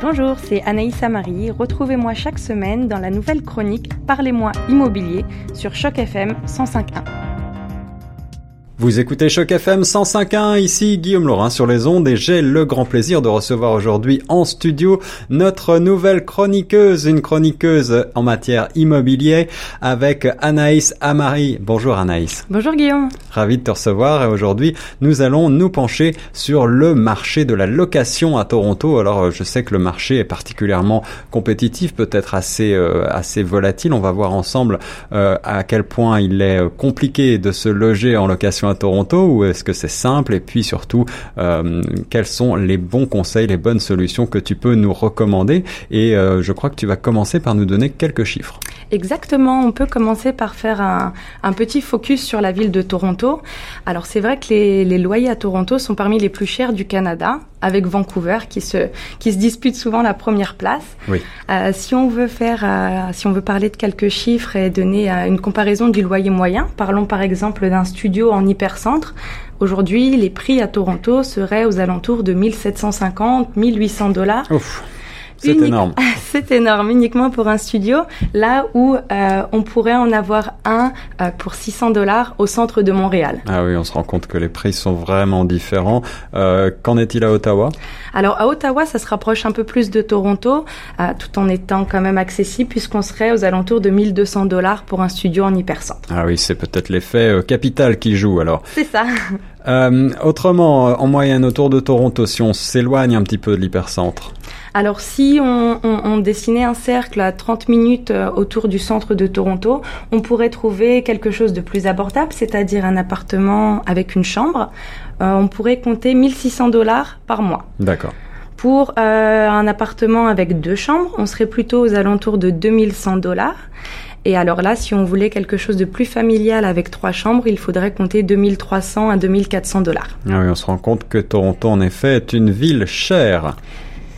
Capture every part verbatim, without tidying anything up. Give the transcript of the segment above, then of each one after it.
Bonjour, c'est Anaïs Amari. Retrouvez-moi chaque semaine dans la nouvelle chronique Parlez-moi immobilier sur CHOQ F M cent cinq virgule un. Vous écoutez CHOQ F M cent cinq virgule un, ici Guillaume Laurin sur les ondes et j'ai le grand plaisir de recevoir aujourd'hui en studio notre nouvelle chroniqueuse, une chroniqueuse en matière immobilier avec Anaïs Amari. Bonjour Anaïs. Bonjour Guillaume. Ravi de te recevoir et aujourd'hui nous allons nous pencher sur le marché de la location à Toronto. Alors je sais que le marché est particulièrement compétitif, peut-être assez euh, assez volatile. On va voir ensemble euh, à quel point il est compliqué de se loger en location à Toronto ou est-ce que c'est simple et puis surtout euh, quels sont les bons conseils, les bonnes solutions que tu peux nous recommander et euh, je crois que tu vas commencer par nous donner quelques chiffres. Exactement, on peut commencer par faire un, un petit focus sur la ville de Toronto. Alors c'est vrai que les, les loyers à Toronto sont parmi les plus chers du Canada avec Vancouver qui se, qui se dispute souvent la première place. Oui. Euh, si on veut faire, euh, si on veut parler de quelques chiffres et donner euh, une comparaison du loyer moyen, parlons par exemple d'un studio en hypercentre. Aujourd'hui, les prix à Toronto seraient aux alentours de mille sept cent cinquante, mille huit cents dollars. Ouf. C'est Unique... énorme. C'est énorme, uniquement pour un studio, là où euh, on pourrait en avoir un euh, pour six cents dollars au centre de Montréal. Ah oui, on se rend compte que les prix sont vraiment différents. Euh, qu'en est-il à Ottawa ? Alors à Ottawa, ça se rapproche un peu plus de Toronto, euh, tout en étant quand même accessible, puisqu'on serait aux alentours de mille deux cents dollars pour un studio en hypercentre. Ah oui, c'est peut-être l'effet euh, capital qui joue alors. C'est ça. Euh, autrement, en moyenne, autour de Toronto, si on s'éloigne un petit peu de l'hypercentre. Alors, si on, on, on dessinait un cercle à trente minutes euh, autour du centre de Toronto, on pourrait trouver quelque chose de plus abordable, c'est-à-dire un appartement avec une chambre. Euh, on pourrait compter mille six cents dollars par mois. D'accord. Pour euh, un appartement avec deux chambres, on serait plutôt aux alentours de deux mille cent dollars. Et alors là, si on voulait quelque chose de plus familial avec trois chambres, il faudrait compter deux mille trois cents à deux mille quatre cents dollars. Ah oui, on se rend compte que Toronto, en effet, est une ville chère.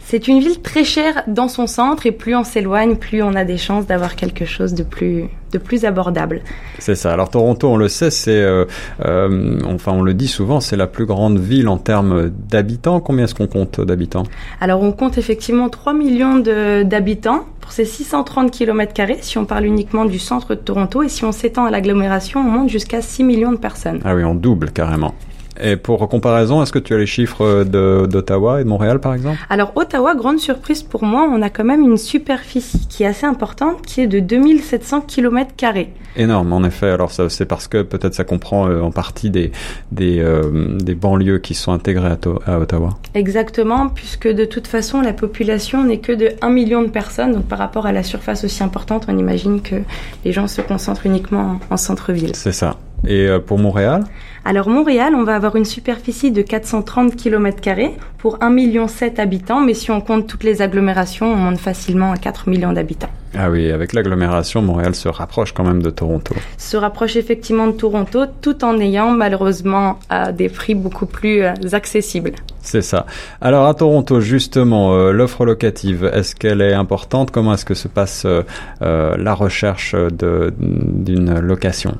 C'est une ville très chère dans son centre et plus on s'éloigne, plus on a des chances d'avoir quelque chose de plus, de plus abordable. C'est ça. Alors Toronto, on le sait, c'est, euh, euh, enfin on le dit souvent, c'est la plus grande ville en termes d'habitants. Combien est-ce qu'on compte d'habitants ? Alors on compte effectivement trois millions de, d'habitants pour ces six cent trente kilomètres carrés si on parle uniquement du centre de Toronto et si on s'étend à l'agglomération, on monte jusqu'à six millions de personnes. Ah oui, on double carrément. Et pour comparaison, est-ce que tu as les chiffres de, d'Ottawa et de Montréal, par exemple ? Alors, Ottawa, grande surprise pour moi, on a quand même une superficie qui est assez importante, qui est de deux mille sept cents kilomètres carrés. Énorme, en effet. Alors, ça, c'est parce que peut-être ça comprend euh, en partie des, des, euh, des banlieues qui sont intégrées à, to- à Ottawa. Exactement, puisque de toute façon, la population n'est que de un million de personnes. Donc, par rapport à la surface aussi importante, on imagine que les gens se concentrent uniquement en, en centre-ville. C'est ça. Et pour Montréal ? Alors Montréal, on va avoir une superficie de quatre cent trente kilomètres carrés pour un virgule sept million d'habitants, mais si on compte toutes les agglomérations, on monte facilement à quatre millions d'habitants. Ah oui, avec l'agglomération, Montréal se rapproche quand même de Toronto. Se rapproche effectivement de Toronto, tout en ayant malheureusement euh, des prix beaucoup plus euh, accessibles. C'est ça. Alors à Toronto, justement, euh, l'offre locative, est-ce qu'elle est importante ? Comment est-ce que se passe euh, euh, la recherche de, d'une location ?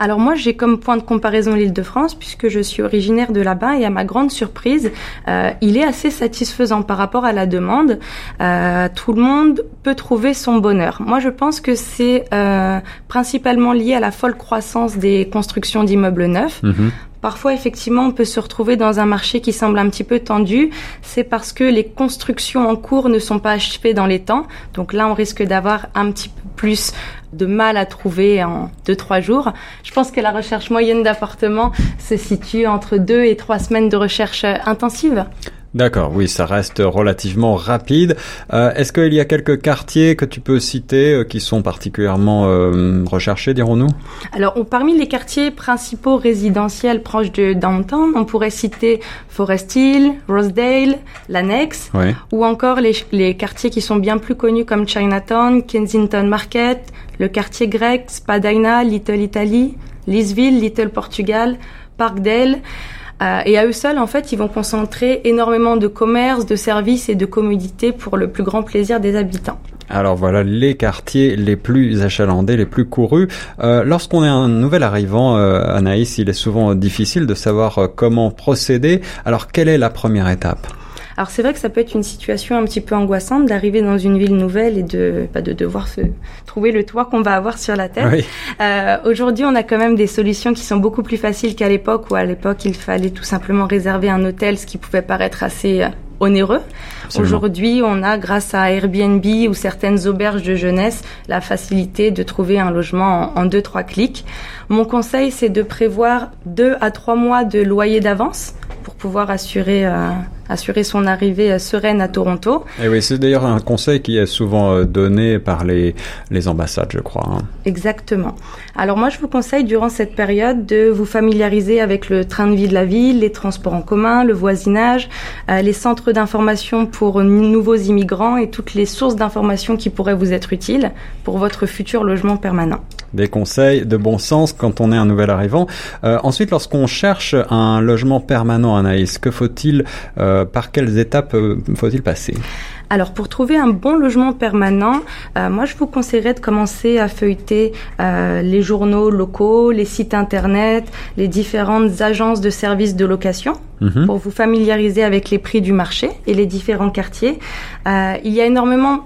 Alors moi, j'ai comme point de comparaison l'Île-de-France puisque je suis originaire de là-bas et à ma grande surprise, euh, il est assez satisfaisant par rapport à la demande. Euh, tout le monde peut trouver son bonheur. Moi, je pense que c'est euh, principalement lié à la folle croissance des constructions d'immeubles neufs. Mmh. Parfois, effectivement, on peut se retrouver dans un marché qui semble un petit peu tendu. C'est parce que les constructions en cours ne sont pas achevées dans les temps. Donc là, on risque d'avoir un petit peu plus de mal à trouver en deux à trois jours. Je pense que la recherche moyenne d'appartements se situe entre deux et trois semaines de recherche intensive. D'accord, oui, ça reste relativement rapide. Euh, est-ce qu'il y a quelques quartiers que tu peux citer euh, qui sont particulièrement euh, recherchés, dirons-nous ? Alors, on, parmi les quartiers principaux résidentiels proches de downtown, on pourrait citer Forest Hill, Rosedale, l'Annexe, oui. Ou encore les, les quartiers qui sont bien plus connus comme Chinatown, Kensington Market, le quartier grec, Spadina, Little Italy, Lisville, Little Portugal, Parkdale. Euh, et à eux seuls, en fait, ils vont concentrer énormément de commerces, de services et de commodités pour le plus grand plaisir des habitants. Alors voilà les quartiers les plus achalandés, les plus courus. Euh, lorsqu'on est un nouvel arrivant, euh, Anaïs, il est souvent difficile de savoir euh, comment procéder. Alors, quelle est la première étape ? Alors c'est vrai que ça peut être une situation un petit peu angoissante d'arriver dans une ville nouvelle et de, bah, de devoir se trouver le toit qu'on va avoir sur la tête. Oui. Euh, aujourd'hui, on a quand même des solutions qui sont beaucoup plus faciles qu'à l'époque, où à l'époque, il fallait tout simplement réserver un hôtel, ce qui pouvait paraître assez onéreux. Absolument. Aujourd'hui, on a, grâce à Airbnb ou certaines auberges de jeunesse, la facilité de trouver un logement en deux, trois clics. Mon conseil, c'est de prévoir deux à trois mois de loyer d'avance pour pouvoir assurer, euh, assurer son arrivée sereine à Toronto. Et oui, c'est d'ailleurs un conseil qui est souvent donné par les, les ambassades, je crois. Hein. Exactement. Alors moi, je vous conseille, durant cette période, de vous familiariser avec le train de vie de la ville, les transports en commun, le voisinage, euh, les centres d'information pour nouveaux immigrants et toutes les sources d'informations qui pourraient vous être utiles pour votre futur logement permanent. Des conseils de bon sens quand on est un nouvel arrivant. Euh, ensuite, lorsqu'on cherche un logement permanent, Anaïs, que faut-il, euh, par quelles étapes euh, faut-il passer ? Alors, pour trouver un bon logement permanent, euh, moi, je vous conseillerais de commencer à feuilleter euh, les journaux locaux, les sites Internet, les différentes agences de services de location, mmh, pour vous familiariser avec les prix du marché et les différents quartiers. Euh, il y a énormément...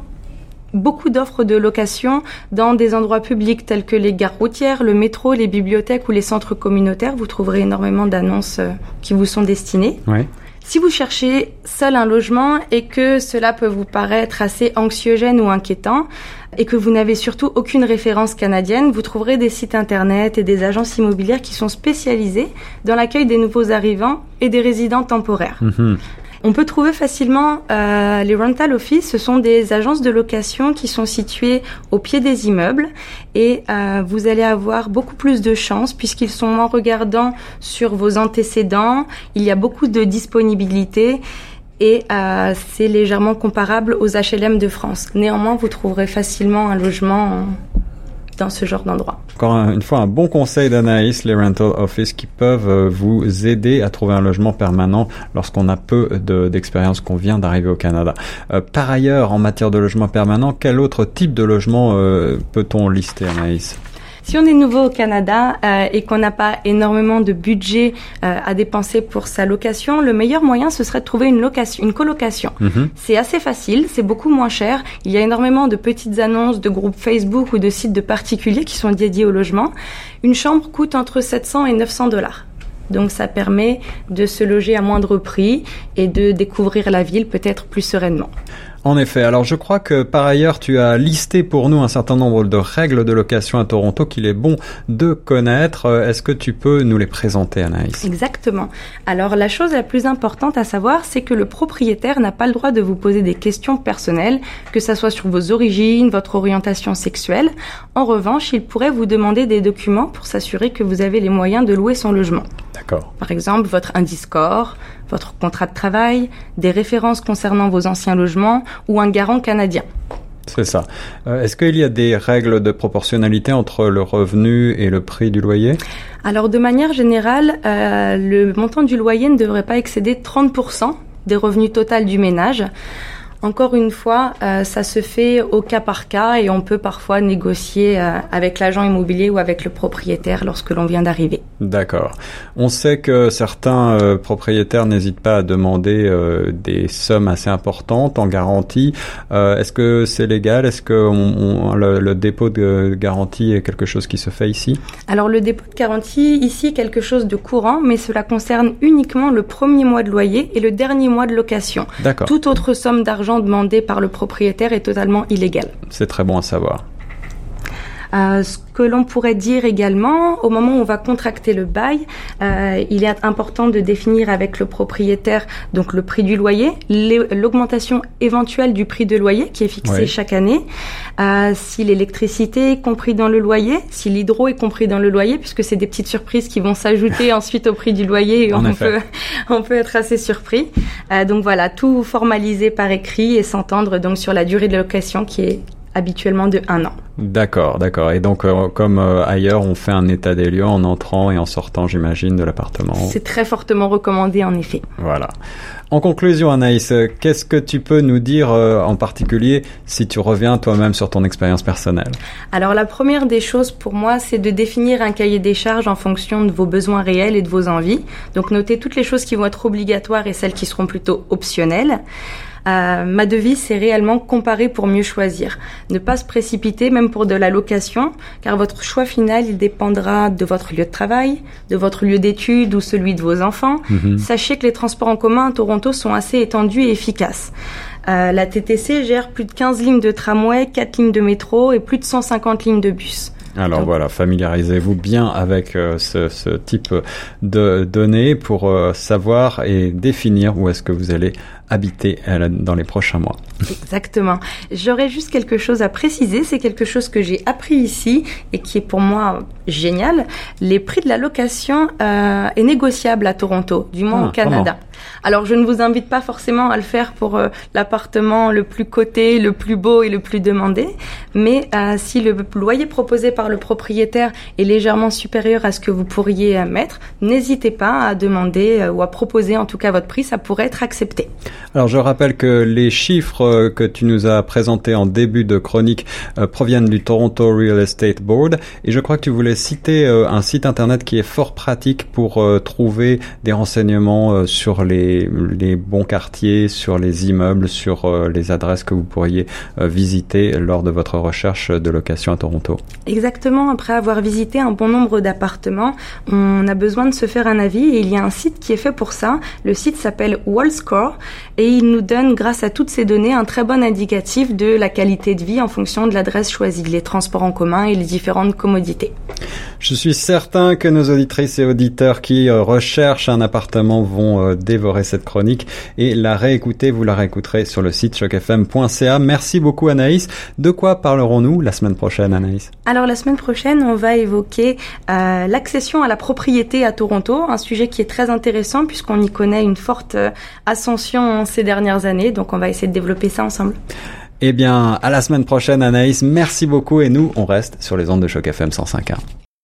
beaucoup d'offres de location dans des endroits publics tels que les gares routières, le métro, les bibliothèques ou les centres communautaires. Vous trouverez énormément d'annonces qui vous sont destinées. Ouais. Si vous cherchez seul un logement et que cela peut vous paraître assez anxiogène ou inquiétant et que vous n'avez surtout aucune référence canadienne, vous trouverez des sites Internet et des agences immobilières qui sont spécialisées dans l'accueil des nouveaux arrivants et des résidents temporaires. Mmh. On peut trouver facilement euh, les rental office. Ce sont des agences de location qui sont situées au pied des immeubles et euh, vous allez avoir beaucoup plus de chances puisqu'ils sont en regardant sur vos antécédents. Il y a beaucoup de disponibilité et euh, c'est légèrement comparable aux H L M de France. Néanmoins, vous trouverez facilement un logement dans ce genre d'endroit. Encore une fois, un bon conseil d'Anaïs, les rental office qui peuvent vous aider à trouver un logement permanent lorsqu'on a peu de, d'expérience, qu'on vient d'arriver au Canada. Euh, par ailleurs, en matière de logement permanent, quel autre type de logement euh, peut-on lister, Anaïs ? Si on est nouveau au Canada euh, et qu'on n'a pas énormément de budget euh, à dépenser pour sa location, le meilleur moyen, ce serait de trouver une location, une colocation. Mm-hmm. C'est assez facile, c'est beaucoup moins cher. Il y a énormément de petites annonces de groupes Facebook ou de sites de particuliers qui sont dédiés au logement. Une chambre coûte entre sept cents et neuf cents dollars. Donc ça permet de se loger à moindre prix et de découvrir la ville peut-être plus sereinement. En effet. Alors, je crois que, par ailleurs, tu as listé pour nous un certain nombre de règles de location à Toronto qu'il est bon de connaître. Est-ce que tu peux nous les présenter, Anaïs ? Exactement. Alors, la chose la plus importante à savoir, c'est que le propriétaire n'a pas le droit de vous poser des questions personnelles, que ça soit sur vos origines, votre orientation sexuelle. En revanche, il pourrait vous demander des documents pour s'assurer que vous avez les moyens de louer son logement. D'accord. Par exemple, votre indice score, votre contrat de travail, des références concernant vos anciens logements ou un garant canadien. C'est ça. Euh, est-ce qu'il y a des règles de proportionnalité entre le revenu et le prix du loyer ? Alors, de manière générale, euh, le montant du loyer ne devrait pas excéder trente pour cent des revenus totaux du ménage. Encore une fois, euh, ça se fait au cas par cas et on peut parfois négocier euh, avec l'agent immobilier ou avec le propriétaire lorsque l'on vient d'arriver. D'accord. On sait que certains euh, propriétaires n'hésitent pas à demander euh, des sommes assez importantes en garantie. Euh, est-ce que c'est légal ? Est-ce que on, on, le, le dépôt de garantie est quelque chose qui se fait ici ? Alors, le dépôt de garantie, ici, est quelque chose de courant, mais cela concerne uniquement le premier mois de loyer et le dernier mois de location. D'accord. Toute autre somme d'argent demandé par le propriétaire est totalement illégal. C'est très bon à savoir. Euh, ce que l'on pourrait dire également, au moment où on va contracter le bail, euh, il est important de définir avec le propriétaire donc le prix du loyer, l'augmentation éventuelle du prix de loyer qui est fixé, oui, chaque année, euh, si l'électricité est compris dans le loyer, si l'hydro est compris dans le loyer, puisque c'est des petites surprises qui vont s'ajouter ensuite au prix du loyer et on peut, on peut être assez surpris. Euh, donc voilà, tout formaliser par écrit et s'entendre donc sur la durée de location qui est habituellement de un an. D'accord, d'accord. Et donc, euh, comme euh, ailleurs, on fait un état des lieux en entrant et en sortant, j'imagine, de l'appartement. C'est très fortement recommandé, en effet. Voilà. En conclusion, Anaïs, euh, qu'est-ce que tu peux nous dire euh, en particulier si tu reviens toi-même sur ton expérience personnelle? Alors, la première des choses pour moi, c'est de définir un cahier des charges en fonction de vos besoins réels et de vos envies. Donc, notez toutes les choses qui vont être obligatoires et celles qui seront plutôt optionnelles. Euh, ma devise, c'est réellement comparer pour mieux choisir. Ne pas se précipiter, même pour de la location, car votre choix final, il dépendra de votre lieu de travail, de votre lieu d'études ou celui de vos enfants. Mm-hmm. Sachez que les transports en commun à Toronto sont assez étendus et efficaces. Euh, la T T C gère plus de quinze lignes de tramway, quatre lignes de métro et plus de cent cinquante lignes de bus. Alors voilà, familiarisez-vous bien avec euh, ce, ce type de données pour euh, savoir et définir où est-ce que vous allez habiter euh, dans les prochains mois. Exactement. J'aurais juste quelque chose à préciser, c'est quelque chose que j'ai appris ici et qui est pour moi génial. Les prix de la location euh, est négociable à Toronto, du moins ah, au Canada. Comment ? Alors je ne vous invite pas forcément à le faire pour euh, l'appartement le plus coté, le plus beau et le plus demandé, mais euh, si le loyer proposé par le propriétaire est légèrement supérieur à ce que vous pourriez mettre, n'hésitez pas à demander euh, ou à proposer en tout cas votre prix, ça pourrait être accepté. Alors je rappelle que les chiffres que tu nous as présentés en début de chronique euh, proviennent du Toronto Real Estate Board et je crois que tu voulais citer euh, un site internet qui est fort pratique pour euh, trouver des renseignements euh, sur les, les bons quartiers, sur les immeubles, sur euh, les adresses que vous pourriez euh, visiter lors de votre recherche de location à Toronto. Exactement, après avoir visité un bon nombre d'appartements, on a besoin de se faire un avis et il y a un site qui est fait pour ça. Le site s'appelle Wallscore et il nous donne, grâce à toutes ces données, un très bon indicatif de la qualité de vie en fonction de l'adresse choisie, les transports en commun et les différentes commodités. Je suis certain que nos auditrices et auditeurs qui euh, recherchent un appartement vont euh, dévorer cette chronique et la réécouter. Vous la réécouterez sur le site choc f m point c a. Merci beaucoup Anaïs. De quoi parlerons-nous la semaine prochaine, Anaïs? Alors la semaine prochaine, on va évoquer euh, l'accession à la propriété à Toronto, un sujet qui est très intéressant puisqu'on y connaît une forte euh, ascension ces dernières années. Donc on va essayer de développer ça ensemble. Eh bien, à la semaine prochaine Anaïs, merci beaucoup et nous, on reste sur les ondes de CHOQ F M cent cinq point un.